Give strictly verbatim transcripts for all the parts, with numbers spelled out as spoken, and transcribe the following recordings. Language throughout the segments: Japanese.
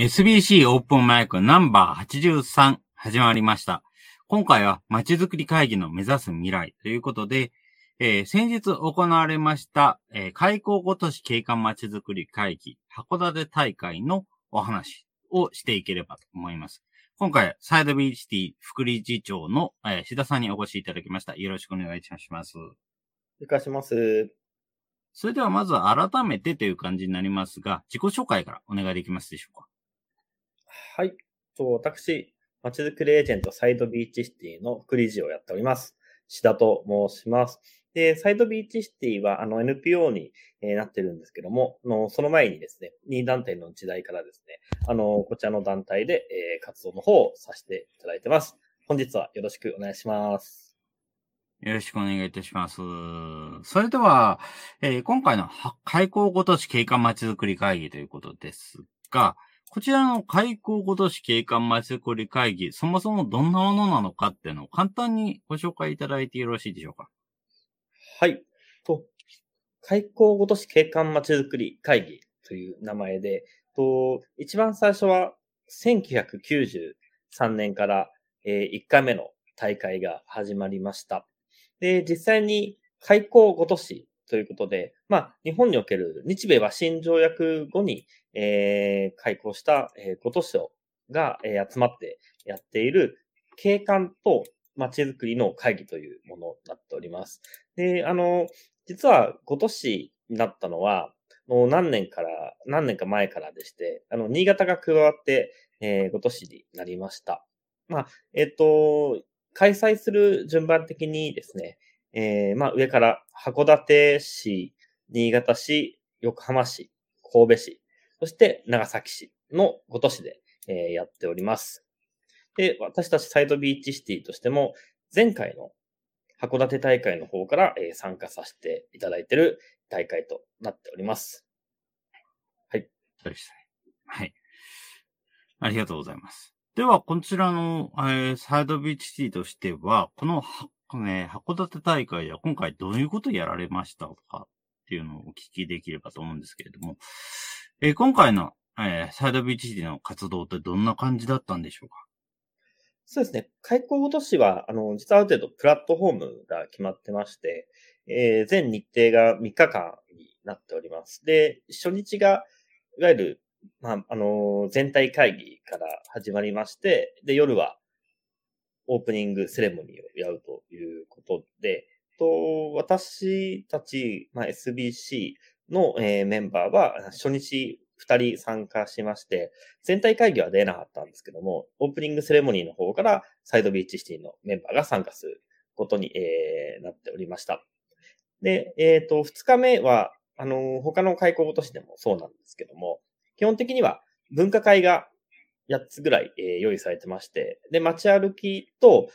エスビーシー オープンマイクナンバーはちじゅうさん始まりました。今回は街づくり会議の目指す未来ということで、えー、先日行われました、えー、開港ご都市景観街づくり会議函館大会のお話をしていければと思います。今回、サイドビーチシティ副理事長の、えー、志田さんにお越しいただきました。よろしくお願いします。お願いします。それではまずは改めてという感じになりますが、自己紹介からお願いできますでしょうか。はい。と私、街づくりエージェントサイドビーチシティの副理事をやっております。志田と申します。で、サイドビーチシティはあの エヌピーオー になってるんですけども、のその前にですね、に団体の時代からですね、あのこちらの団体で、えー、活動の方をさせていただいてます。本日はよろしくお願いします。よろしくお願いいたします。それでは、えー、今回の開港ご都市景観まちづくり会議ということですが、こちらの開港ご都市景観まちづくり会議、そもそもどんなものなのかっていうのを簡単にご紹介いただいてよろしいでしょうか。はい。と、開港ご都市景観まちづくり会議という名前で、と、一番最初はせんきゅうひゃくきゅうじゅうさんねんから、えー、いっかいめの大会が始まりました。で、実際に開港ご都市ということで、まあ、日本における日米和親条約後に、えー、開港した、えー、ご都市が、えー、集まってやっている景観と街づくりの会議というものになっております。で、あの、実はご都市になったのは、もう何年から、何年か前からでして、あの、新潟が加わって、えー、ご都市になりました。まあ、えっと、開催する順番的にですね、えー、まあ上から函館市、新潟市、横浜市、神戸市、そして長崎市のご都市で、えー、やっております。で、私たちサイドビーチシティとしても、前回の函館大会の方から、えー、参加させていただいている大会となっております。はい。そうですね。はい。ありがとうございます。では、こちらの、えー、サイドビーチシティとしては、この、ね、函館大会では今回どういうことをやられましたかっていうのをお聞きできればと思うんですけれども、えー、今回の、えー、サイドビーチシティの活動ってどんな感じだったんでしょうか？そうですね。開港ご都市は、あの、実はある程度プラットフォームが決まってまして、えー、全日程がみっかかんになっております。で、初日が、いわゆる、まあ、あのー、全体会議から始まりまして、で、夜はオープニングセレモニーをやるということで、と、私たち、まあ、エスビーシー の、えー、メンバーは初日ふたり参加しまして、全体会議は出なかったんですけども、オープニングセレモニーの方からサイドビーチシティのメンバーが参加することに、えー、なっておりました。で、えっ、ー、と、ふつかめは、あのー、他の開港ごとしでもそうなんですけども、基本的には分科会がやっつぐらい、えー、用意されてまして、で、街歩きと、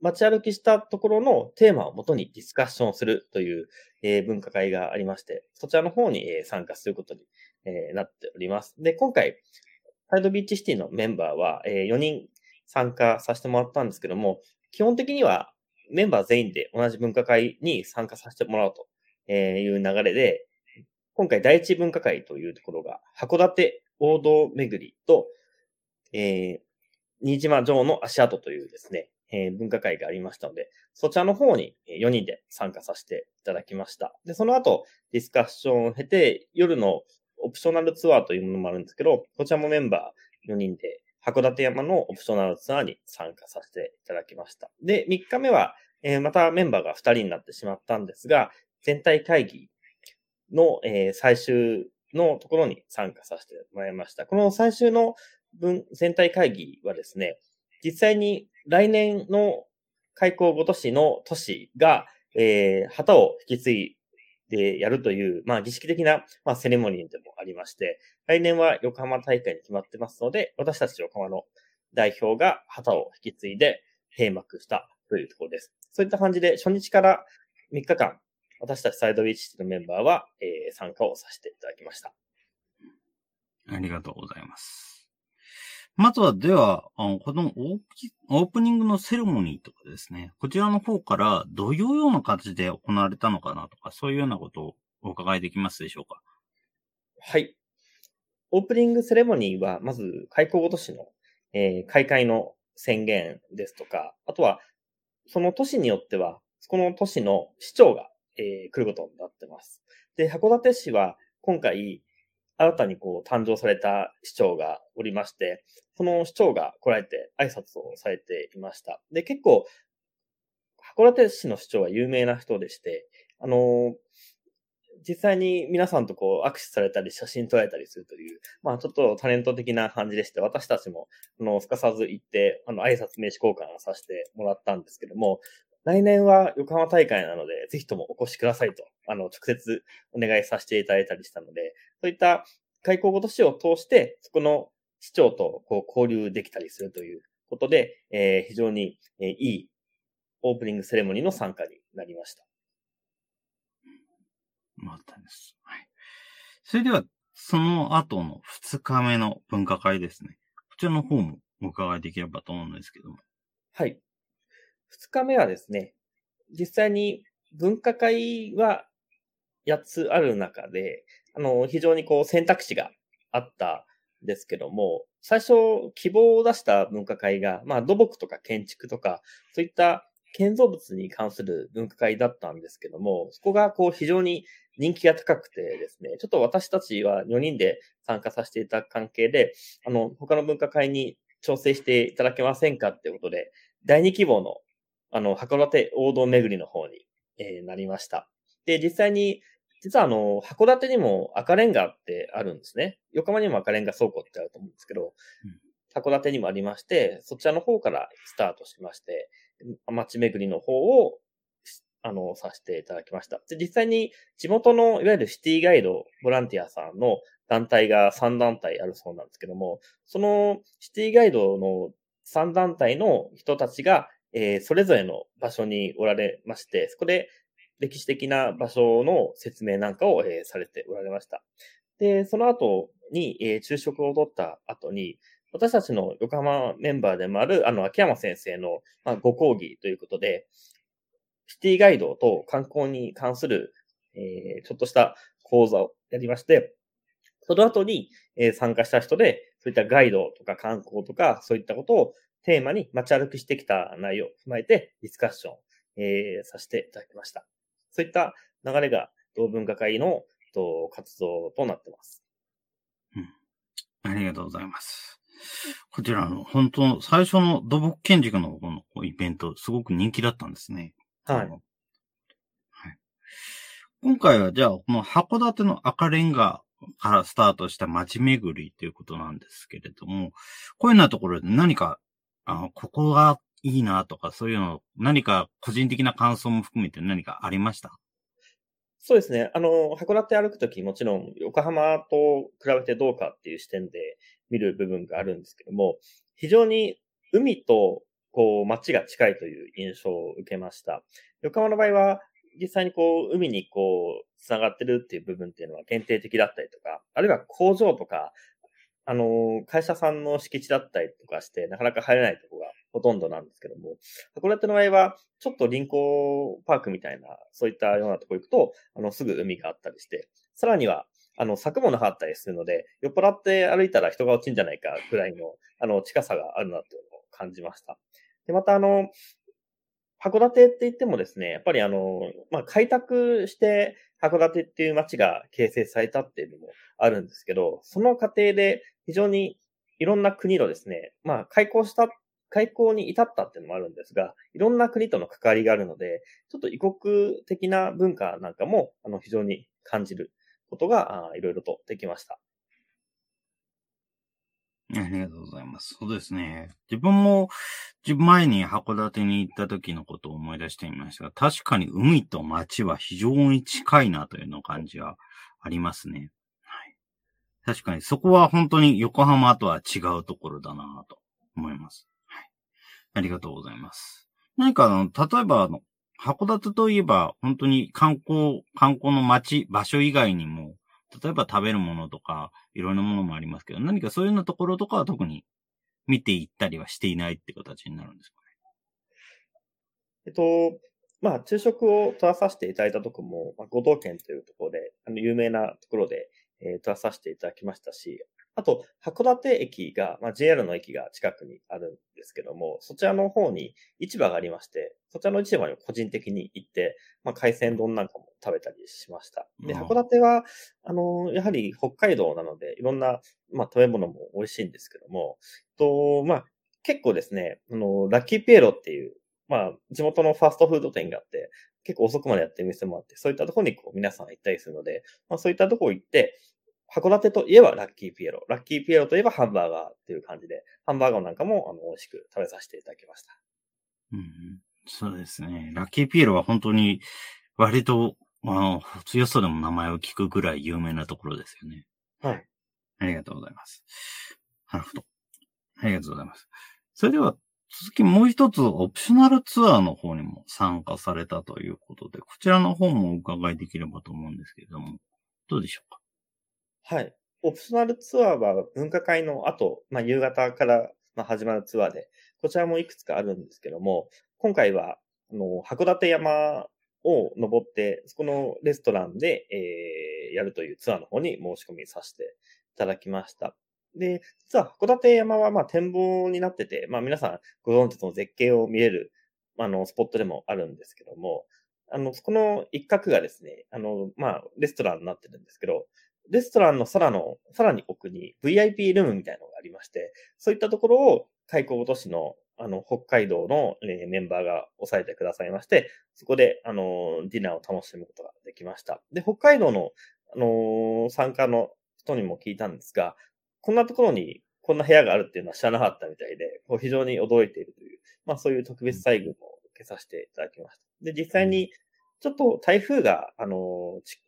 街歩きしたところのテーマをもとにディスカッションするという、えー、分科会がありまして、そちらの方に、えー、参加することに、えー、なっております。で、今回、サイドビーチシティのメンバーは、えー、よにん参加させてもらったんですけども、基本的にはメンバー全員で同じ分科会に参加させてもらうという流れで、今回第一分科会というところが、函館王道巡りと、えー、新島城の足跡というですね、えー、分科会がありましたので、そちらの方によにんで参加させていただきました。で、その後、ディスカッションを経て、夜のオプショナルツアーというものもあるんですけど、こちらもメンバーよにんで、函館山のオプショナルツアーに参加させていただきました。で、みっかめは、えー、またメンバーがふたりになってしまったんですが、全体会議の、えー、最終のところに参加させてもらいました。この最終の分全体会議はですね、実際に来年の開港ご都市の都市が、えー、旗を引き継いでやるという、まあ儀式的な、まあ、セレモニーでもありまして、来年は横浜大会に決まってますので、私たち横浜の代表が旗を引き継いで閉幕したというところです。そういった感じで初日からみっかかん、私たちサイドビーチシティのメンバーは、えー、参加をさせていただきました。ありがとうございます。まずは、では、あのこのオープ、オープニングのセレモニーとかですね、こちらの方からどういうような形で行われたのかなとか、そういうようなことをお伺いできますでしょうか？はい。オープニングセレモニーは、まず開港ごと市の、えー、開会の宣言ですとか、あとは、その都市によっては、この都市の市長が、えー、来ることになってます。で、函館市は今回、新たにこう誕生された市長がおりまして、その市長が来られて挨拶をされていました。で、結構、函館市の市長は有名な人でして、あのー、実際に皆さんとこう握手されたり写真撮られたりするという、まあちょっとタレント的な感じでして、私たちも、あの、すかさず行って、あの、挨拶名刺交換をさせてもらったんですけども、来年は横浜大会なので、ぜひともお越しくださいと、あの、直接お願いさせていただいたりしたので、そういった開港ごと市を通して、そこの市長とこう交流できたりするということで、えー、非常にいいオープニングセレモニーの参加になりました。またです。はい。それでは、その後のふつかめの分科会ですね。こちらの方もお伺いできればと思うんですけども。はい。ふつかめはですね、実際に分科会はやっつある中で、あの、非常にこう選択肢があったんですけども、最初希望を出した分科会が、まあ土木とか建築とか、そういった建造物に関する分科会だったんですけども、そこがこう非常に人気が高くてですね、ちょっと私たちはよにんで参加させていただく関係で、あの、他の分科会に調整していただけませんかっていうことで、だいに希望のあの、函館王道巡りの方に、えー、なりました。で、実際に、実はあの、函館にも赤レンガってあるんですね。横浜にも赤レンガ倉庫ってあると思うんですけど、うん、函館にもありまして、そちらの方からスタートしまして、街巡りの方を、あの、させていただきました。で、実際に地元の、いわゆるシティガイド、ボランティアさんの団体がさん団体あるそうなんですけども、そのシティガイドのさん団体の人たちが、えー、それぞれの場所におられまして、そこで歴史的な場所の説明なんかを、えー、されておられました。で、その後に、えー、昼食を取った後に、私たちの横浜メンバーでもある、あの、秋山先生の、まあ、ご講義ということで、シティガイドと観光に関する、えー、ちょっとした講座をやりまして、その後に、えー、参加した人で、そういったガイドとか観光とか、そういったことをテーマに街歩きしてきた内容を踏まえてディスカッション、えー、させていただきました。そういった流れが同文化会のと活動となってます。うん。ありがとうございます。こちらの本当最初の土木建築のこのイベントすごく人気だったんですね。はい。はい、今回はじゃあこの函館の赤レンガからスタートした街巡りということなんですけれども、こういうようなところで何かあの、ここがいいなとか、そういうの、何か個人的な感想も含めて何かありました?そうですね。あの、函館歩くとき、もちろん横浜と比べてどうかっていう視点で見る部分があるんですけども、非常に海とこう街が近いという印象を受けました。横浜の場合は、実際にこう海にこう繋がってるっていう部分っていうのは限定的だったりとか、あるいは工場とか、あの、会社さんの敷地だったりとかして、なかなか入れないところがほとんどなんですけども、函館の場合は、ちょっと臨港パークみたいな、そういったようなところ行くと、あの、すぐ海があったりして、さらには、あの、柵もなかったりするので、酔っ払って歩いたら人が落ちるんじゃないかぐらいの、あの、近さがあるなというのを感じました。で、またあの、函館って言ってもですね、やっぱりあの、まあ、開拓して函館っていう街が形成されたっていうのもあるんですけど、その過程で非常にいろんな国のですね、まあ、開港した、開港に至ったっていうのもあるんですが、いろんな国との関わりがあるので、ちょっと異国的な文化なんかも、あの、非常に感じることが、いろいろとできました。ありがとうございます。そうですね。自分も、前に函館に行った時のことを思い出してみましたが、確かに海と街は非常に近いなというの感じはありますね。はい。確かにそこは本当に横浜とは違うところだなと思います。はい。ありがとうございます。何かあの、例えばあの、函館といえば本当に観光、観光の街、場所以外にも、例えば食べるものとか、いろんなものもありますけど、何かそういうようなところとかは特に見ていったりはしていないって形になるんですかね。えっと、まあ、昼食を取らさせていただいたとこも、まあ、五島軒というところで、あの、有名なところで、えー、取らさせていただきましたし、あと、函館駅が、まあ、ジェイアール の駅が近くにあるんですけども、そちらの方に市場がありまして、そちらの市場に個人的に行って、まあ、海鮮丼なんかも食べたりしました。で、函館は、あの、やはり北海道なので、いろんな、まあ、食べ物も美味しいんですけども、と、まあ、結構ですね、あの、ラッキーピエロっていう、まあ、地元のファーストフード店があって、結構遅くまでやってる店もあって、そういったところにこう皆さん行ったりするので、まあ、そういったところ行って、函館といえばラッキーピエロ、ラッキーピエロといえばハンバーガーっていう感じで、ハンバーガーなんかもあの美味しく食べさせていただきました。うん、そうですね。ラッキーピエロは本当に割とあの強そうでも名前を聞くぐらい有名なところですよね。はい。ありがとうございます。なるほど。ありがとうございます。それでは続きもう一つオプショナルツアーの方にも参加されたということで、こちらの方もお伺いできればと思うんですけれども、どうでしょうか。はい。オプショナルツアーは分科会の後、まあ、夕方から始まるツアーで、こちらもいくつかあるんですけども、今回は、あの、函館山を登って、そこのレストランで、えー、やるというツアーの方に申し込みさせていただきました。で、実は函館山はまあ展望になってて、まあ皆さんご存知の絶景を見れる、あの、スポットでもあるんですけども、あの、そこの一角がですね、あの、まあ、レストランになってるんですけど、レストランのさらの、さらに奥に ブイアイピー ルームみたいなのがありまして、そういったところを開港都市の、あの、北海道の、えー、メンバーが押さえてくださいまして、そこで、あの、ディナーを楽しむことができました。で、北海道の、あのー、参加の人にも聞いたんですが、こんなところにこんな部屋があるっていうのは知らなかったみたいで、こう非常に驚いているという、まあそういう特別待遇も受けさせていただきました。で、実際に、ちょっと台風が、あのー、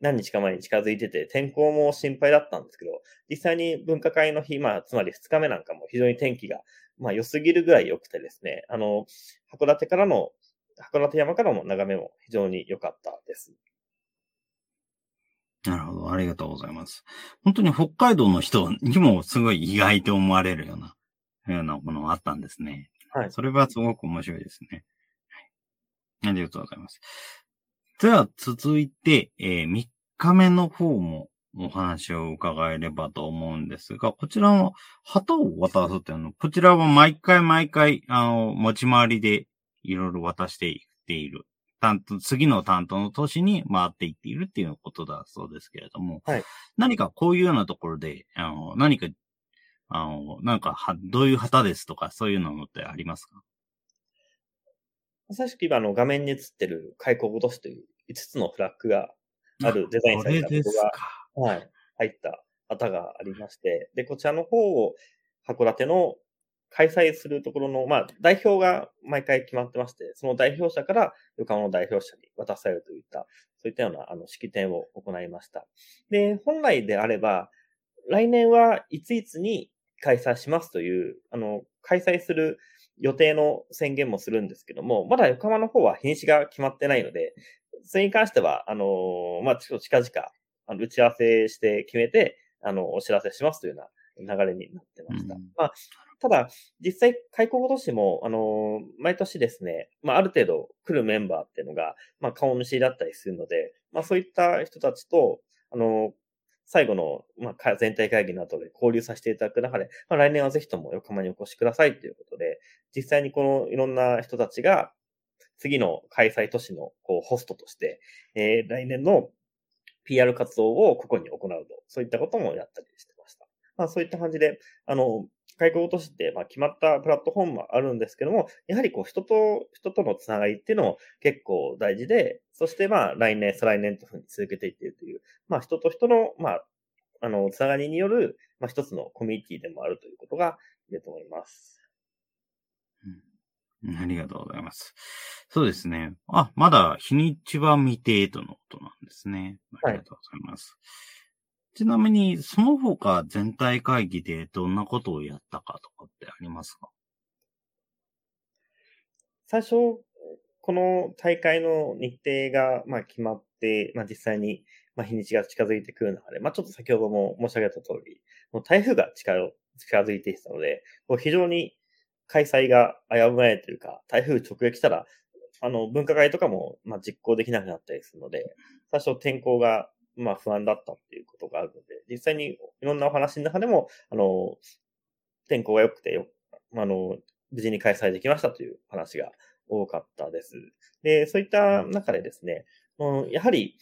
何日か前に近づいてて、天候も心配だったんですけど、実際に分科会の日、まあ、つまりふつかめなんかも非常に天気が、まあ、良すぎるぐらい良くてですね、あの、函館からの、函館山からの眺めも非常に良かったです。なるほど、ありがとうございます。本当に北海道の人にもすごい意外と思われるような、ようなものがあったんですね。はい。それはすごく面白いですね。はい。ありがとうございます。では続いて、えー、みっかめの方もお話を伺えればと思うんですが、こちらの旗を渡すというの、こちらは毎回毎回、あの、持ち回りでいろいろ渡していっている。担当、次の担当の都市に回っていっているっていうことだそうですけれども、はい、何かこういうようなところで、あの、何か、あの、なんかは、どういう旗ですとか、そういうのってありますか？まさしく今の画面に映ってる開港都市といういつつのフラッグがあるデザインされたことが、はい、入った旗がありまして、で、こちらの方を函館の開催するところの、まあ、代表が毎回決まってまして、その代表者から旅館の代表者に渡されるといった、そういったようなあの式典を行いました。で、本来であれば、来年はいついつに開催しますという、あの、開催する予定の宣言もするんですけども、まだ横浜の方は品種が決まってないので、それに関しては、あのー、まあ、ちょっと近々、あの、打ち合わせして決めて、あの、お知らせしますというような流れになってました。うん、まあ、ただ、実際、開港都市も、あのー、毎年ですね、まあ、ある程度来るメンバーっていうのが、まあ、顔見知りだったりするので、まあ、そういった人たちと、あのー、最後の、まあ、全体会議の後で交流させていただく中で、まあ、来年はぜひとも横浜にお越しくださいということで、実際にこのいろんな人たちが、次の開催都市のこうホストとして、えー、来年の ピーアール 活動をここに行うと、そういったこともやったりしてました。まあ、そういった感じで、あの、開港都市って、まあ、決まったプラットフォームはあるんですけども、やはりこう、人と、人とのつながりっていうのも結構大事で、そしてまあ、来年、再来年というふうに続けていっているという、まあ、人と人の、まあ、あの、つながりによる、まあ、一つのコミュニティでもあるということが言えると思います。うん。ありがとうございます。そうですね。あ、まだ日にちは未定とのことなんですね。ありがとうございます。はい、ちなみに、その他全体会議でどんなことをやったかとかってありますか？最初、この大会の日程がまあ決まって、まあ、実際にまあ日にちが近づいてくる中で、まあ、ちょっと先ほども申し上げた通り、もう台風が近づいてきたので、こう非常に開催が危ぶまれというか、台風直撃したら、あの分科会とかもまあ実行できなくなったりするので、最初天候がまあ不安だったっていうことがあるので、実際にいろんなお話の中でも、あの、天候が良くてよ、あの、無事に開催できましたという話が多かったです。で、そういった中でですね、うん、やはり、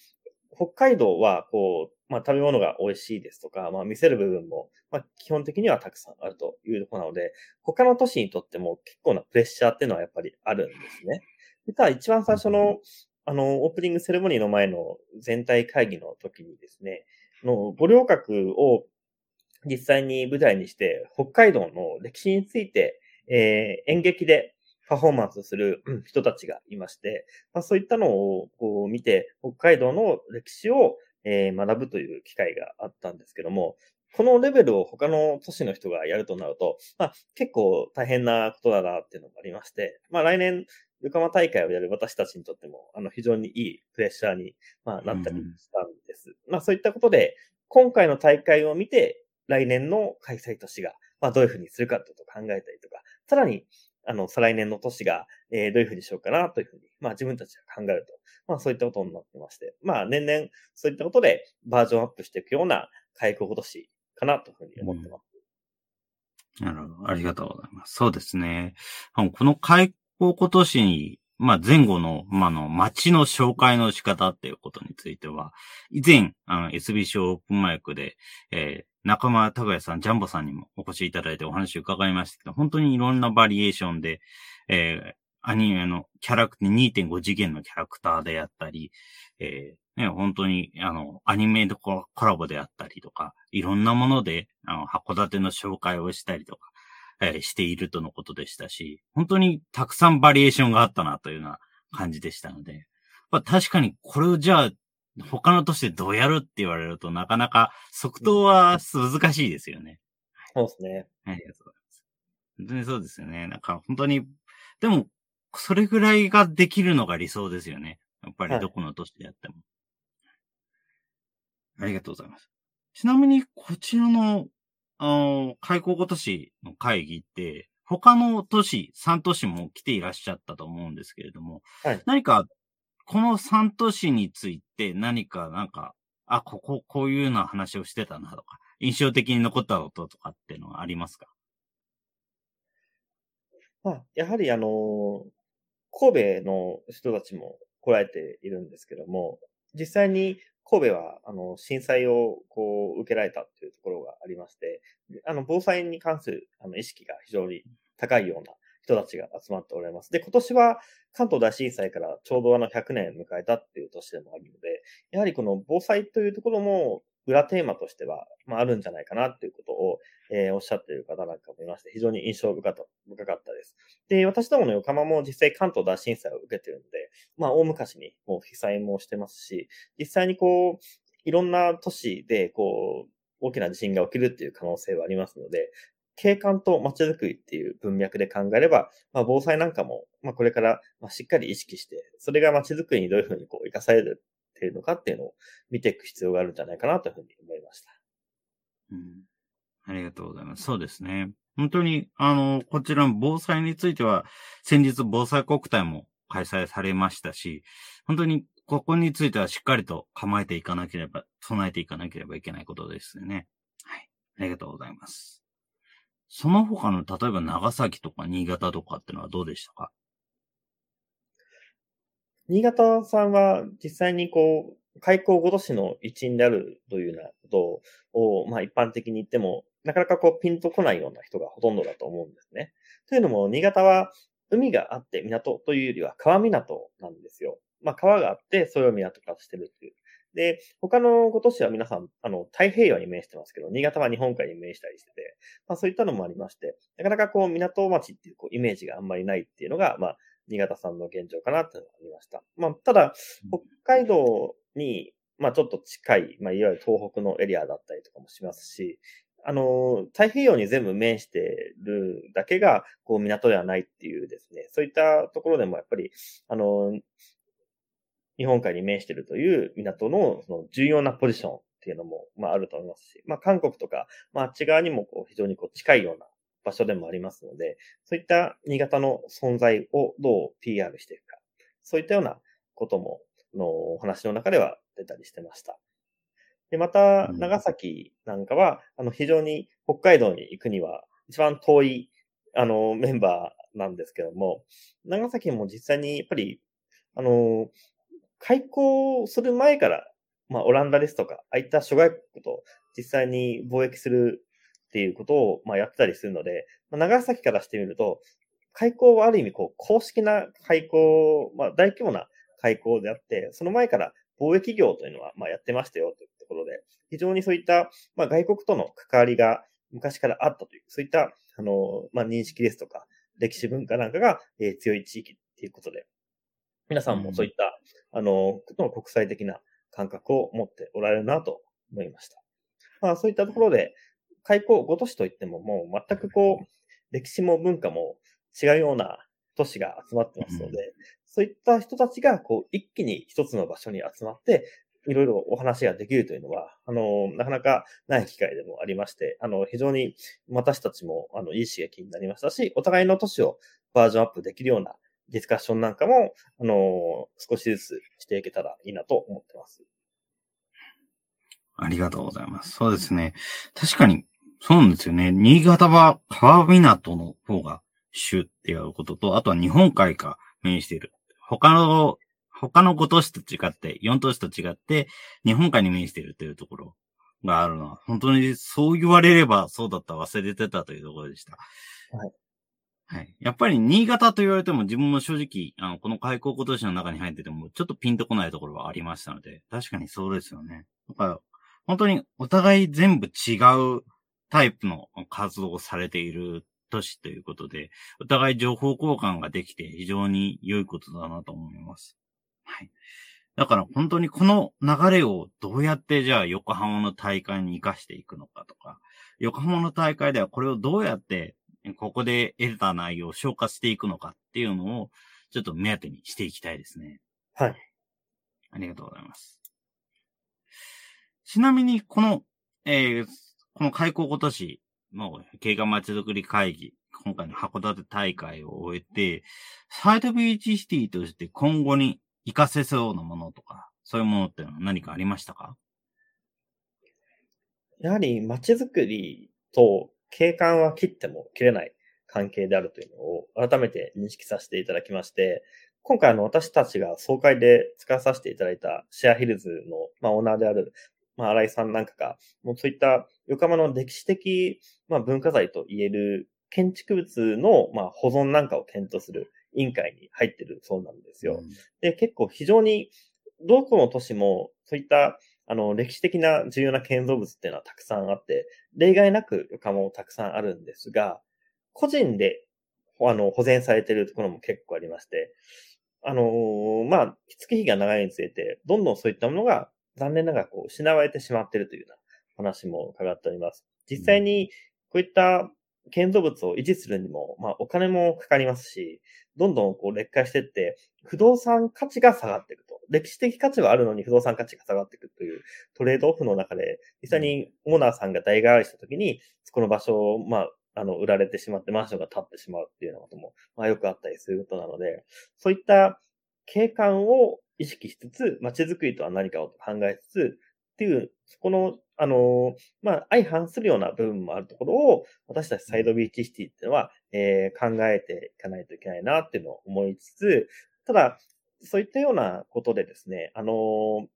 北海道は、こう、まあ、食べ物が美味しいですとか、まあ、見せる部分も、まあ、基本的にはたくさんあるというところなので、他の都市にとっても結構なプレッシャーっていうのはやっぱりあるんですね。実は一番最初の、あの、オープニングセレモニーの前の全体会議の時にですね、の、五稜郭を実際に舞台にして、北海道の歴史について、えー、演劇でパフォーマンスする人たちがいまして、まあ、そういったのをこう見て、北海道の歴史を、えー、学ぶという機会があったんですけども、このレベルを他の都市の人がやるとなると、まあ、結構大変なことだなっていうのがありまして、まあ、来年、横浜大会をやる私たちにとっても、あの、非常にいいプレッシャーに、まあ、なったりしたんです。うん、まあ、そういったことで、今回の大会を見て、来年の開催都市が、まあ、どういうふうにするかということを考えたりとか、さらに、あの、再来年の都市が、えー、どういうふうにしようかな、というふうに、まあ、自分たちが考えると、まあ、そういったことになってまして、まあ、年々、そういったことで、バージョンアップしていくような開港都市かな、というふうに思ってます。うん、なるほど。ありがとうございます。そうですね。この開こう今年に、まあ、前後の、まあ、の、街の紹介の仕方っていうことについては、以前、あの、エスビーシー オープンマイクで、えー、中間拓也さん、ジャンボさんにもお越しいただいてお話を伺いましたけど、本当にいろんなバリエーションで、えー、アニメのキャラクター、にてんご 次元のキャラクターであったり、えー、ね、本当に、あの、アニメとコラボであったりとか、いろんなもので、あの、函館の紹介をしたりとか、しているとのことでしたし、本当にたくさんバリエーションがあったなというような感じでしたので、まあ、確かにこれをじゃあ他の都市でどうやるって言われるとなかなか即答は難しいですよね。そうですね。ありがとうございます。本当にそうですよね。なんか本当に、でもそれぐらいができるのが理想ですよね。やっぱりどこの都市であっても。はい、ありがとうございます。ちなみにこちらのあの、開港ご都市の会議って、他の都市、さん都市も来ていらっしゃったと思うんですけれども、はい、何か、このさん都市について何か、なんか、あ、ここ、こういうような話をしてたなとか、印象的に残ったこととかっていうのはありますか？まあ、やはりあの、神戸の人たちも来られているんですけども、実際に、神戸は、あの、震災を、こう、受けられたっていうところがありまして、あの、防災に関する、あの、意識が非常に高いような人たちが集まっておられます。で、今年は関東大震災からちょうどあのひゃくねん迎えたっていう年でもあるので、やはりこの防災というところも裏テーマとしては、まあ、あるんじゃないかなっていうことを、えー、おっしゃっている方なんかもいまして、非常に印象深かった、深かったです。で、私どもの横浜も実際関東大震災を受けているので、まあ、大昔にもう被災もしてますし、実際にこう、いろんな都市で、こう、大きな地震が起きるっていう可能性はありますので、景観と街づくりっていう文脈で考えれば、まあ、防災なんかも、まあ、これから、まあ、しっかり意識して、それが街づくりにどういうふうにこう、生かされるっていうのかっていうのを見ていく必要があるんじゃないかなというふうに思いました。うん。ありがとうございます。そうですね。本当に、あの、こちらの防災については、先日防災国体も開催されましたし、本当にここについてはしっかりと構えていかなければ、備えていかなければいけないことですよね。はい。ありがとうございます。その他の、例えば長崎とか新潟とかってのはどうでしたか？新潟さんは実際にこう、開港ご都市の一員であるというようなことを、まあ一般的に言っても、なかなかこうピンとこないような人がほとんどだと思うんですね。というのも、新潟は海があって港というよりは川港なんですよ。まあ川があってそれを港化してるっていう。で、他のご都市は皆さん、あの、太平洋に面してますけど、新潟は日本海に面したりしてて、まあそういったのもありまして、なかなかこう港町っていうこうイメージがあんまりないっていうのが、まあ、新潟さんの現状かなっていうのがありました。まあ、ただ、北海道に、まあ、ちょっと近い、まあ、いわゆる東北のエリアだったりとかもしますし、あの、太平洋に全部面してるだけが、こう、港ではないっていうですね、そういったところでもやっぱり、あの、日本海に面してるという港の、その、重要なポジションっていうのも、まあ、あると思いますし、まあ、韓国とか、まあ、あっち側にも、こう、非常にこう、近いような、場所でもありますので、そういった新潟の存在をどう ピーアール していくか、そういったようなことものお話の中では出たりしてました。で、また、長崎なんかは、あの、非常に北海道に行くには一番遠い、あの、メンバーなんですけども、長崎も実際に、やっぱり、あの、開港する前から、まあ、オランダですとか、ああいった諸外国と実際に貿易するっていうことを、まあ、やってたりするので、まあ、長崎からしてみると、開港はある意味、こう、公式な開港、まあ、大規模な開港であって、その前から貿易業というのは、まあ、やってましたよ、というところで、非常にそういった、まあ、外国との関わりが昔からあったという、そういった、あの、まあ、認識ですとか、歴史文化なんかが、えー、強い地域っていうことで、皆さんもそういった、うん、あの、国際的な感覚を持っておられるなと思いました。まあ、そういったところで、開港ご都市といっても、もう全くこう、歴史も文化も違うような都市が集まってますので、うん、そういった人たちが、こう、一気に一つの場所に集まって、いろいろお話ができるというのは、あの、なかなかない機会でもありまして、あの、非常に私たちも、あの、いい刺激になりましたし、お互いの都市をバージョンアップできるようなディスカッションなんかも、あの、少しずつしていけたらいいなと思ってます。ありがとうございます。そうですね。確かに、そうなんですよね。新潟は川港の方が主っていうことと、あとは日本海が面している。他の、他のご都市と違って、よん都市と違って、日本海に面しているというところがあるのは、本当にそう言われればそうだった、忘れてたというところでした。はい。はい。やっぱり新潟と言われても、自分も正直、あの、この開港ご都市の中に入ってても、ちょっとピンとこないところはありましたので、確かにそうですよね。だから、本当にお互い全部違うタイプの活動をされている都市ということで、お互い情報交換ができて非常に良いことだなと思います。はい。だから本当にこの流れをどうやってじゃあ横浜の大会に活かしていくのかとか、横浜の大会ではこれをどうやってここで得た内容を消化していくのかっていうのをちょっと目当てにしていきたいですね。はい。ありがとうございます。ちなみにこの、えー、この開港ご都市の景観まちづくり会議、今回の函館大会を終えて、サイドビーチシティとして今後に活かせそうなものとか、そういうものってのは何かありましたか？やはりまちづくりと景観は切っても切れない関係であるというのを改めて認識させていただきまして、今回あの私たちが総会で使わさせていただいたシェアヒルズの、まあ、オーナーであるまあ、新井さんなんかが、もうそういった横浜の歴史的、まあ、文化財と言える建築物の、まあ、保存なんかを検討する委員会に入ってるそうなんですよ。うん、で、結構非常に、どこの都市も、そういった、あの、歴史的な重要な建造物っていうのはたくさんあって、例外なく横浜もたくさんあるんですが、個人で、あの、保全されているところも結構ありまして、あのー、まあ、月日が長いにつれて、どんどんそういったものが、残念ながらこう失われてしまっているというような話も伺っております。実際にこういった建造物を維持するにも、まあお金もかかりますし、どんどんこう劣化していって、不動産価値が下がっていくと。歴史的価値はあるのに不動産価値が下がっていくというトレードオフの中で、実際にオーナーさんが代替わりしたときに、この場所を、まあ、あの、売られてしまってマンションが建ってしまうっていうようなことも、まあよくあったりすることなので、そういった景観を意識しつつ、街づくりとは何かを考えつつ、っていう、そこの、あの、まあ、相反するような部分もあるところを、私たちサイドビーチシティっていうのは、えー、考えていかないといけないなっていうのを思いつつ、ただ、そういったようなことでですね、あの、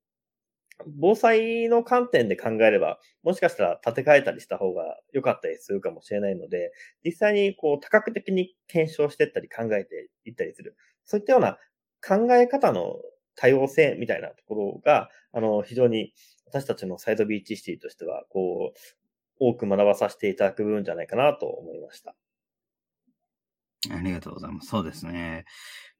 防災の観点で考えれば、もしかしたら建て替えたりした方が良かったりするかもしれないので、実際にこう、多角的に検証していったり考えていったりする。そういったような考え方の多様性みたいなところが、あの、非常に私たちのサイドビーチシティとしては、こう、多く学ばさせていただく部分じゃないかなと思いました。ありがとうございます。そうですね。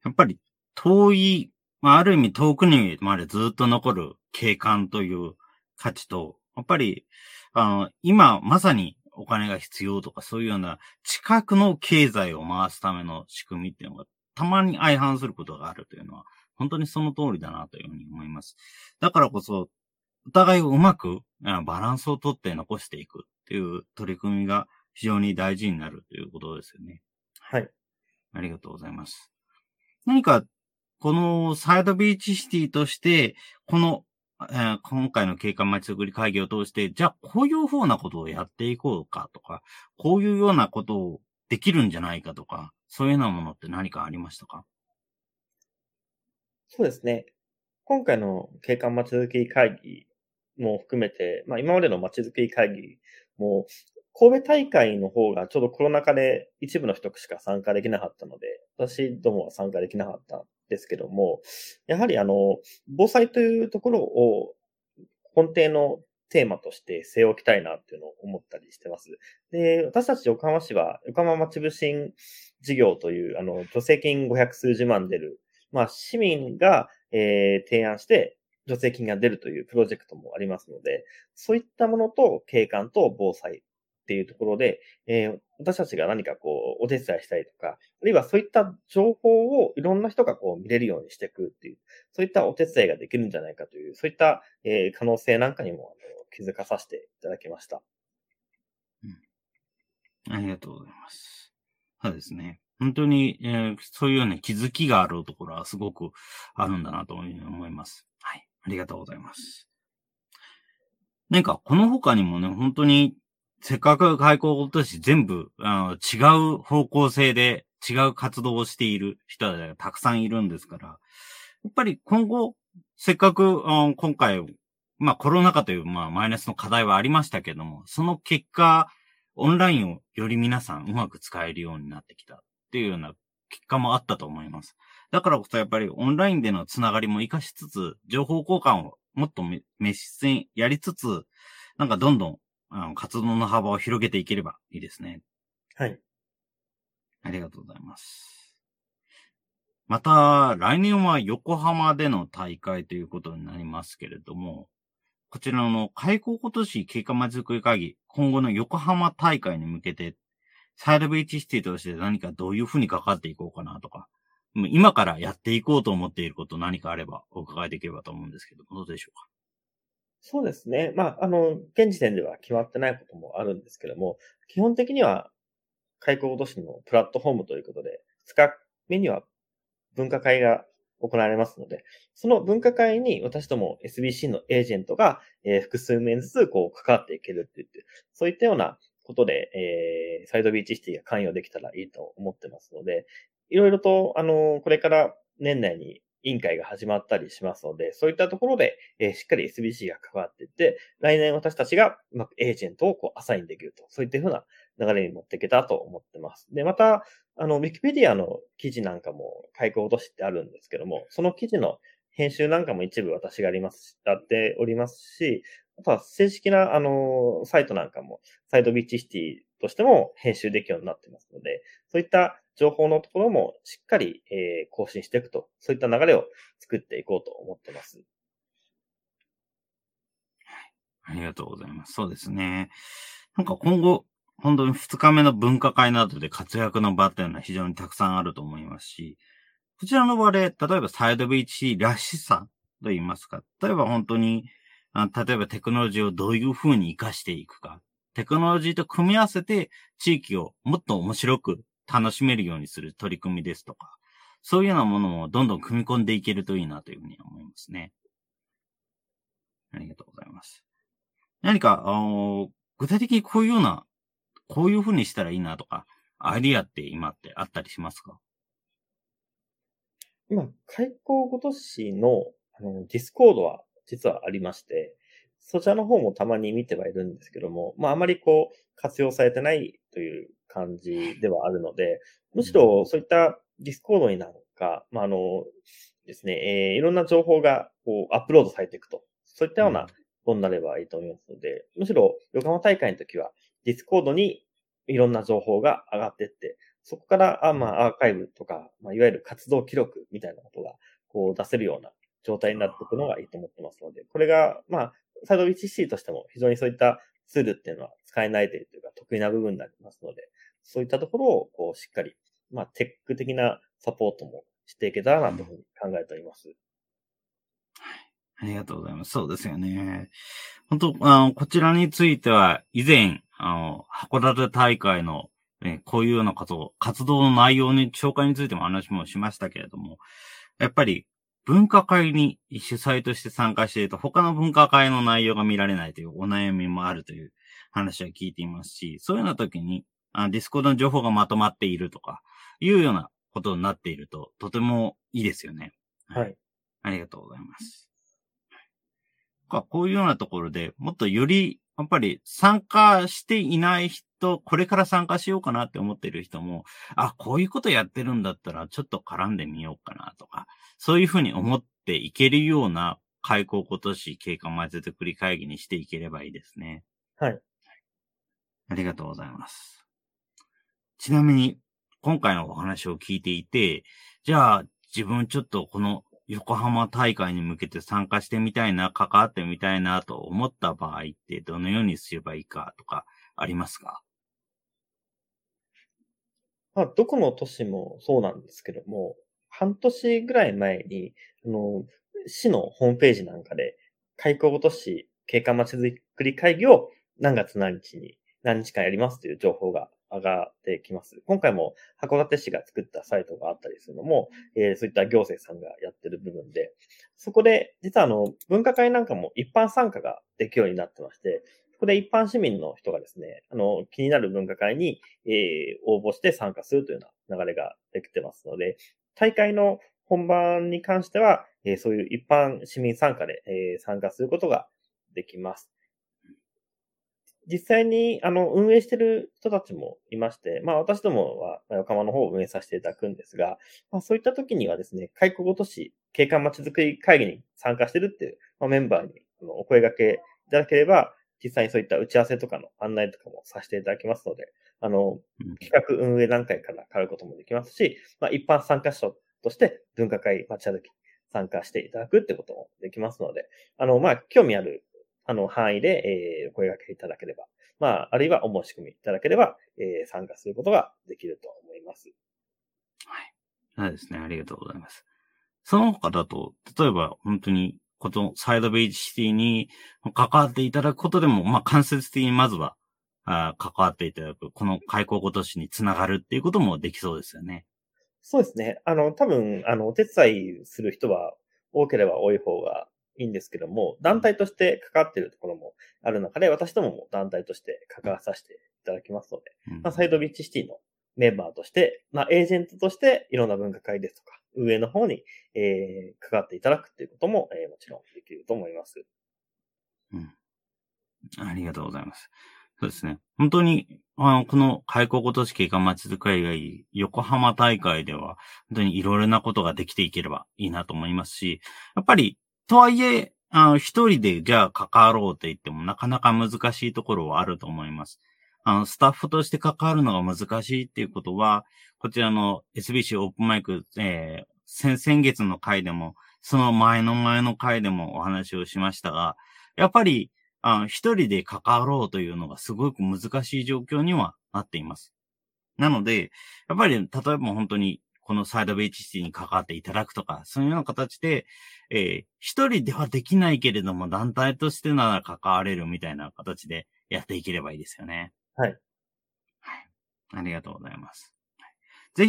やっぱり遠い、まあ、ある意味遠くにまでずっと残る景観という価値と、やっぱり、あの、今まさにお金が必要とかそういうような近くの経済を回すための仕組みっていうのがたまに相反することがあるというのは、本当にその通りだなというふうに思います。だからこそ、お互いをうまくバランスをとって残していくっていう取り組みが非常に大事になるということですよね。はい。ありがとうございます。何か、このサイドビーチシティとして、このえー、今回の景観まちづくり会議を通して、じゃあこういうふうなことをやっていこうかとか、こういうようなことをできるんじゃないかとか、そういうようなものって何かありましたか？そうですね。今回の景観まちづくり会議も含めて、まあ今までのまちづくり会議も、神戸大会の方がちょうどコロナ禍で一部の人しか参加できなかったので、私どもは参加できなかったんですけども、やはりあの、防災というところを根底のテーマとして据え置きたいなっていうのを思ったりしてます。で、私たち横浜市は、横浜まちぶしん事業という、あの、助成金ごひゃくすうじまん出る、まあ市民が、えー、提案して、助成金が出るというプロジェクトもありますので、そういったものと景観と防災っていうところで、えー、私たちが何かこうお手伝いしたりとか、あるいはそういった情報をいろんな人がこう見れるようにしていくっていう、そういったお手伝いができるんじゃないかという、そういった、えー、可能性なんかにも気づかさせていただきました。うん、ありがとうございます。そうですね。本当に、えー、そういうような気づきがあるところはすごくあるんだなというふうに思います。はい。ありがとうございます。なんか、この他にもね、本当に、せっかく開港都市全部あの、違う方向性で違う活動をしている人がたくさんいるんですから、やっぱり今後、せっかく今回、まあコロナ禍というまあマイナスの課題はありましたけども、その結果、オンラインをより皆さんうまく使えるようになってきたっていうような結果もあったと思います。だからこそやっぱりオンラインでのつながりも活かしつつ、情報交換をもっと密接にやりつつ、なんかどんどんあの活動の幅を広げていければいいですね。はい。ありがとうございます。また、来年は横浜での大会ということになりますけれども、こちらの開港都市景観まちづくり会議、今後の横浜大会に向けて、サイドビーチシティとして何かどういうふうに関わっていこうかなとか、今からやっていこうと思っていること何かあればお伺いできればと思うんですけど、どうでしょうか？そうですね。まあ、あの、現時点では決まってないこともあるんですけども、基本的には、開港都市のプラットフォームということで、ふつかめには分科会が行われますので、その分科会に私ども エスビーシー のエージェントが、えー、複数面ずつこう関わっていけるっていって、そういったようなことで、えー、サイドビーチシティが関与できたらいいと思ってますので、いろいろと、あの、これから年内に委員会が始まったりしますので、そういったところで、えー、しっかり エスビーシー が関わっていって、来年私たちがうまくエージェントをこうアサインできると、そういったふうな流れに持っていけたと思ってます。で、また、あの、ウィキペディアの記事なんかも開港都市ってあるんですけども、その記事の編集なんかも一部私があります、やっておりますし、あとは正式な、あの、サイトなんかも、サイドビーチシティとしても編集できるようになってますので、そういった情報のところもしっかり、えー、更新していくと、そういった流れを作っていこうと思ってます。ありがとうございます。そうですね。なんか今後、本当にふつかめの分科会などで活躍の場っていうのは非常にたくさんあると思いますし、こちらの場で、例えばサイドビーチらしさと言いますか、例えば本当に、あ例えばテクノロジーをどういう風に活かしていくか、テクノロジーと組み合わせて地域をもっと面白く楽しめるようにする取り組みですとか、そういうようなものをどんどん組み込んでいけるといいなというふうに思いますね。ありがとうございます。何か、あの、具体的にこういうような、こういうふうにしたらいいなとか、アイディアって今ってあったりしますか？今、開港ごと市の、あの、ディスコードは実はありまして、そちらの方もたまに見てはいるんですけども、まああまりこう活用されてないという感じではあるので、むしろそういったディスコードになんか、まああのですね、えー、いろんな情報がこうアップロードされていくと、そういったようなことになればいいと思いますので、むしろ横浜大会の時はディスコードにいろんな情報が上がっていって、そこからあまあアーカイブとか、まあいわゆる活動記録みたいなことがこう出せるような状態になっていくのがいいと思ってますので、これがまあサイドビーチシティとしても非常にそういったツールっていうのは使い慣れているというか得意な部分になりますので、そういったところをこうしっかり、まあテック的なサポートもしていけたらなというふうに考えております。うん、ありがとうございます。そうですよね。本当、あの、こちらについては以前、あの、函館大会の、ね、こういうような活動、活動の内容に、紹介についても話もしましたけれども、やっぱり、文化会に主催として参加していると他の文化会の内容が見られないというお悩みもあるという話は聞いていますし、そういうような時にあディスコードの情報がまとまっているとかいうようなことになっているととてもいいですよね。はい。はい、ありがとうございます。こういうようなところでもっとよりやっぱり参加していない人、これから参加しようかなって思っている人も、あ、こういうことやってるんだったらちょっと絡んでみようかなとか、そういうふうに思っていけるような開校今年経過まぜづくり会議にしていければいいですね。はい。はい、ありがとうございます。ちなみに今回のお話を聞いていて、じゃあ自分ちょっとこの横浜大会に向けて参加してみたいな、関わってみたいなと思った場合ってどのようにすればいいかとかありますか？まあ、どこの都市もそうなんですけども、半年ぐらい前に、あの、市のホームページなんかで、開校都市景観まちづくり会議を何月何日に何日間やりますという情報が上がってきます。今回も函館市が作ったサイトがあったりするのも、えー、そういった行政さんがやってる部分で、そこで実はあの分科会なんかも一般参加ができるようになってまして、そこで一般市民の人がですね、あの気になる分科会に、えー、応募して参加するというような流れができてますので、大会の本番に関しては、えー、そういう一般市民参加で、えー、参加することができます。実際に、あの、運営してる人たちもいまして、まあ、私どもは、横浜の方を運営させていただくんですが、まあ、そういった時にはですね、開校都市景観まちづくり会議に参加してるっていう、まあ、メンバーにお声掛けいただければ、実際にそういった打ち合わせとかの案内とかもさせていただきますので、あの、企画運営段階から変わることもできますし、まあ、一般参加者として分科会まち歩き参加していただくってこともできますので、あの、まあ、興味あるあの範囲で、えー、お声掛けいただければ、まあ、あるいはお申し込みいただければ、えー、参加することができると思います。はい。そうですね。ありがとうございます。その他だと、例えば本当に、このサイドビーチシティに関わっていただくことでも、まあ、間接的にまずは、あ関わっていただく、この開校今年につながるっていうこともできそうですよね。そうですね。あの、多分、あの、お手伝いする人は多ければ多い方が、いいんですけども、団体として関わっているところもある中で、私どもも団体として関わらさせていただきますので、うんまあ、サイドビーチシティのメンバーとして、まあ、エージェントとしていろんな分科会ですとか、運営の方に、えー、関わっていただくということも、えー、もちろんできると思います。うん。ありがとうございます。そうですね。本当に、あの、この開校今年景観まちづくり会、横浜大会では、本当にいろいろなことができていければいいなと思いますし、やっぱり、とはいえ、あの、一人でじゃあ関わろうと言ってもなかなか難しいところはあると思います。あの、スタッフとして関わるのが難しいっていうことは、こちらの エスビーシー オープンマイク、えー、先、先月の回でも、その前の前の回でもお話をしましたが、やっぱり、あの、一人で関わろうというのがすごく難しい状況にはなっています。なので、やっぱり、例えば本当に、このサイドビーチシティに関わっていただくとか、そういうような形で、えー、一人ではできないけれども、団体としてなら関われるみたいな形でやっていければいいですよね。はい。はい。ありがとうございます。はい、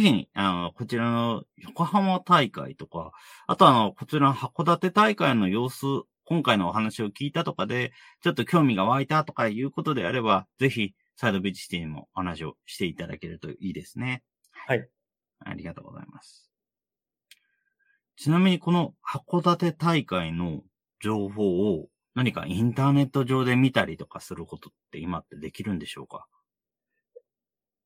ぜひ、あの、こちらの横浜大会とか、あとあの、こちらの函館大会の様子、今回のお話を聞いたとかで、ちょっと興味が湧いたとかいうことであれば、ぜひ、サイドビーチシティにもお話をしていただけるといいですね。はい。ありがとうございます。ちなみにこの函館大会の情報を何かインターネット上で見たりとかすることって今ってできるんでしょうか？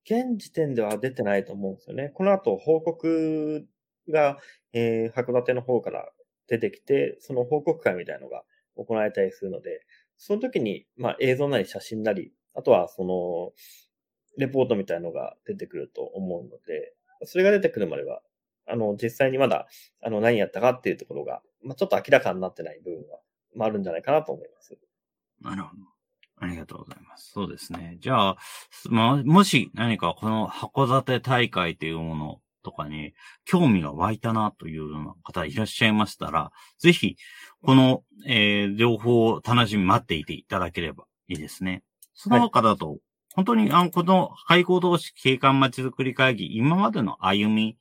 現時点では出てないと思うんですよね。この後報告が、えー、函館の方から出てきて、その報告会みたいなのが行われたりするので、その時に、まあ、映像なり写真なり、あとはそのレポートみたいなのが出てくると思うので、それが出てくるまでは、あの、実際にまだ、あの、何やったかっていうところが、まあ、ちょっと明らかになってない部分は、まあ、あるんじゃないかなと思います。なるほど。ありがとうございます。そうですね。じゃあ、まあ、もし何かこの函館大会というものとかに興味が湧いたなというような方いらっしゃいましたら、ぜひ、この、えー、情報を楽しみ待っていていただければいいですね。その他だと、はい、本当に、あの、この開校都市景観まちづくり会議、今までの歩み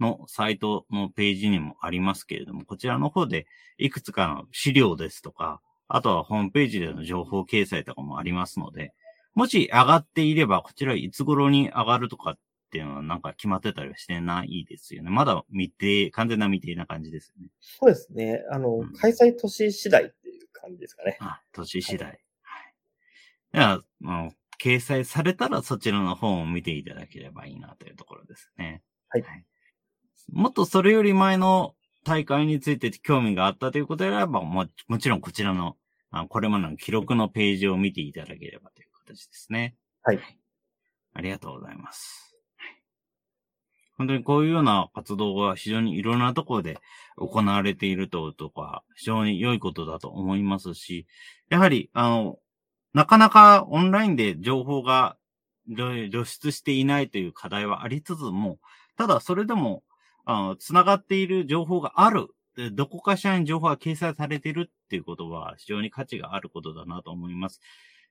のサイトのページにもありますけれども、こちらの方でいくつかの資料ですとか、あとはホームページでの情報掲載とかもありますので、もし上がっていれば、こちらいつ頃に上がるとかっていうのはなんか決まってたりはしてないですよね。まだ未定、完全な未定な感じですよね。そうですね。あの、うん、開催都市次第っていう感じですかね。あ、都市次第。はい。では、あの、掲載されたらそちらの方を見ていただければいいなというところですね。はい。はい、もっとそれより前の大会について興味があったということであれば、も、もちろんこちらの、これまでの記録のページを見ていただければという形ですね。はい。はい、ありがとうございます、はい。本当にこういうような活動が非常にいろんなところで行われているととか、非常に良いことだと思いますし、やはり、あの、なかなかオンラインで情報が露出していないという課題はありつつも、ただそれでも、つながっている情報がある。どこかしらに情報が掲載されているっていうことは非常に価値があることだなと思います。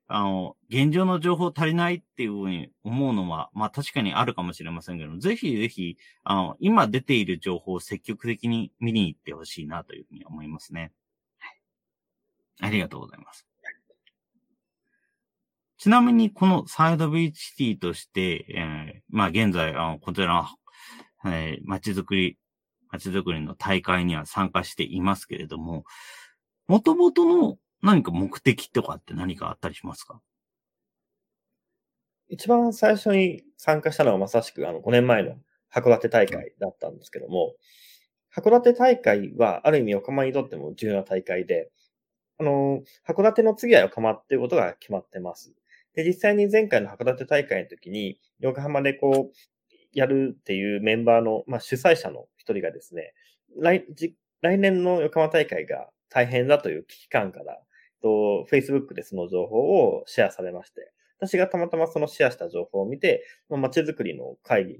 あの、現状の情報足りないっていうふうに思うのは、まあ確かにあるかもしれませんけど、ぜひぜひ、あの、今出ている情報を積極的に見に行ってほしいなというふうに思いますね。はい。ありがとうございます。ちなみに、このサイドビーチシティとして、えー、まあ現在、あの、こちらのえー、街づくり、街づくりの大会には参加していますけれども、元々の何か目的とかって何かあったりしますか？一番最初に参加したのはまさしくあのごねんまえの函館大会だったんですけども、函館大会はある意味横浜にとっても重要な大会で、あのー、函館の次は横浜っていうことが決まってます。で、実際に前回の函館大会の時に横浜でこう、やるっていうメンバーの、まあ、主催者の一人がですね、来、来年の横浜大会が大変だという危機感から、と、Facebook でその情報をシェアされまして、私がたまたまそのシェアした情報を見て、街づくりの会議に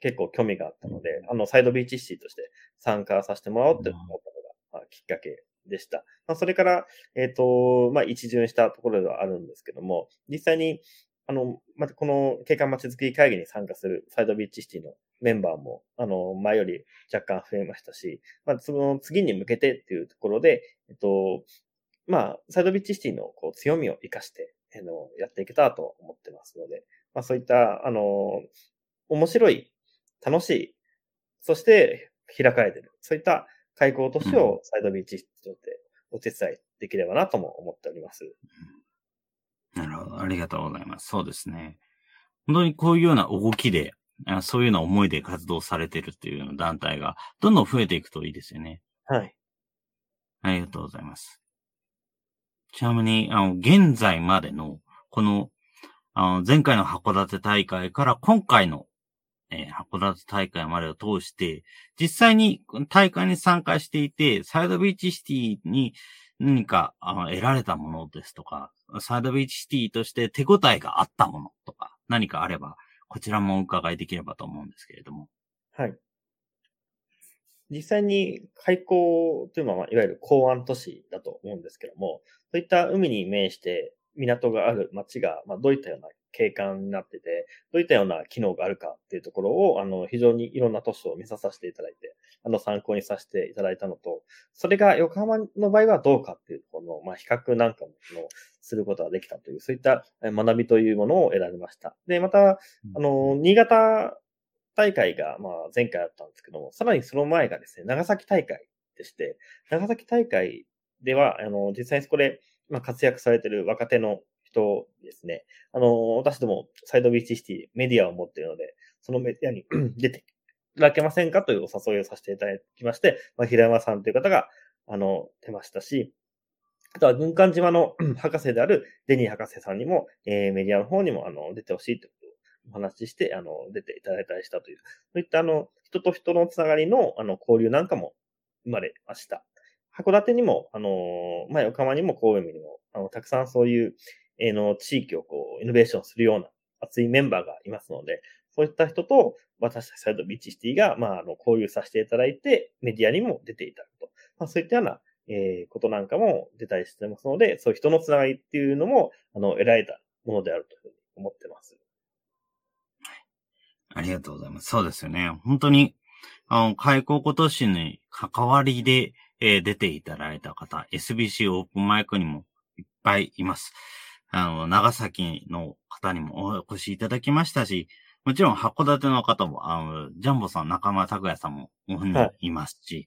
結構興味があったので、うん、あの、サイドビーチシティとして参加させてもらおうって思ったのが、まあ、きっかけでした。まあ、それから、えっと、まあ、一巡したところではあるんですけども、実際に、あの、またこの景観まちづくり会議に参加するサイドビーチシティのメンバーも、あの、前より若干増えましたし、まあ、その次に向けてっていうところで、えっと、まあ、サイドビーチシティのこう強みを生かして、あの、やっていけたらと思ってますので、まあ、そういった、あの、面白い、楽しい、そして開かれている、そういった開口都市をサイドビーチシティでお手伝いできればなとも思っております。うんなるほど。ありがとうございます。そうですね。本当にこういうような動きで、そういうような思いで活動されてるっていうような団体がどんどん増えていくといいですよね。はい。ありがとうございます。ちなみに、あの、現在までの、この、あの、前回の函館大会から今回の、えー、函館大会までを通して、実際に大会に参加していて、サイドビーチシティに何か、あの、得られたものですとか、サイドビーチシティとして手応えがあったものとか何かあればこちらもお伺いできればと思うんですけれども。はい。実際に開港というのはいわゆる港湾都市だと思うんですけども、そういった海に面して港がある町が、まあ、どういったような景観になってて、どういったような機能があるかっていうところを、あの、非常にいろんな都市を見させていただいて、あの、参考にさせていただいたのと、それが横浜の場合はどうかっていうところの、まあ、比較なんかもすることができたという、そういった学びというものを得られました。で、また、あの、新潟大会が、まあ、前回あったんですけども、さらにその前がですね、長崎大会でして、長崎大会では、あの、実際にそこで、まあ、活躍されている若手の人ですね。あの、私どもサイドビーチシティメディアを持っているので、そのメディアに出ていただけませんかというお誘いをさせていただきまして、まあ、平山さんという方が、あの、出ましたし、あとは軍艦島の博士であるデニー博士さんにも、えー、メディアの方にも、あの、出てほしいというお話しして、あの、出ていただいたりしたという、そういった、あの、人と人のつながりの、あの、交流なんかも生まれました。函館にも、あの、まあ、横浜にも神戸にも、あの、たくさんそういう、えの地域をこうイノベーションするような熱いメンバーがいますので、そういった人と私たちサイドビーチシティがまああの交流させていただいてメディアにも出ていただくと、まあそういったようなえことなんかも出たりしてますので、そういう人のつながりっていうのもあの得られたものであるというふうに思ってます。ありがとうございます。そうですよね。本当にあの、開港今年に関わりで、えー、出ていただいた方、エスビーシー オープンマイクにもいっぱいいます。あの、長崎の方にもお越しいただきましたし、もちろん函館の方も、あの、ジャンボさん、中間拓也さんもいますし、は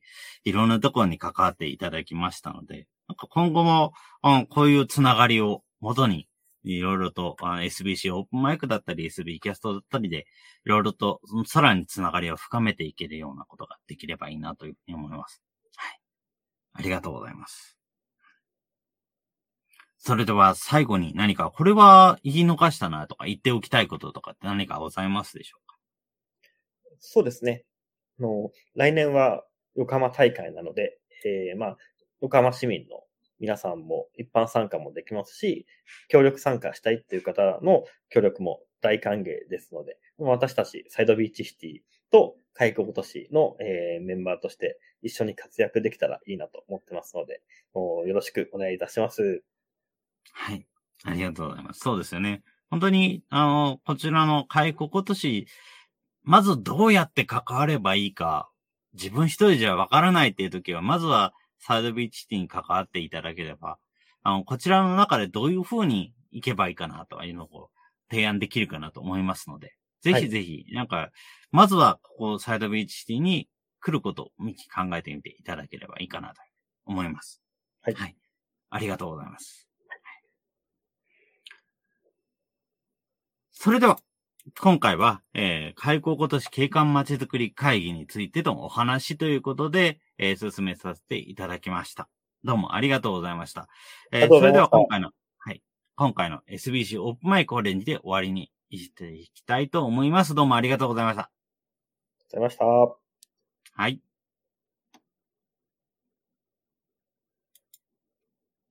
い、いろんなところに関わっていただきましたので、なんか今後も、あの、こういうつながりを元に、いろいろと エスビーシー オープンマイクだったり エスビー キャストだったりでいろいろとさらにつながりを深めていけるようなことができればいいなというふうに思います。はい。ありがとうございます。それでは最後に何かこれは言い逃したなとか言っておきたいこととかって何かございますでしょうか？そうですね。あの来年は横浜大会なので、えー、まあ横浜市民の皆さんも一般参加もできますし、協力参加したいっていう方の協力も大歓迎ですので、私たちサイドビーチシティと開港都市の、えー、メンバーとして一緒に活躍できたらいいなと思ってますので、よろしくお願いいたします。はい。ありがとうございます。そうですよね。本当に、あの、こちらの開港都市、まずどうやって関わればいいか、自分一人じゃわからないっていう時は、まずはサイドビーチシティに関わっていただければ、あの、こちらの中でどういう風に行けばいいかなというのを提案できるかなと思いますので、ぜひぜひ、なんか、まずはここサイドビーチシティに来ることを考えてみていただければいいかなと思います。はい。はい。ありがとうございます。はい、それでは、今回は、えー、開港今年景観まちづくり会議についてのお話ということで、えー、進めさせていただきました。どうもありがとうございました。えー、それでは今回の、はい、今回の エスビーシー オープンマイクオレンジで終わりにしていきたいと思います。どうもありがとうございました。ありがとうございました。はい。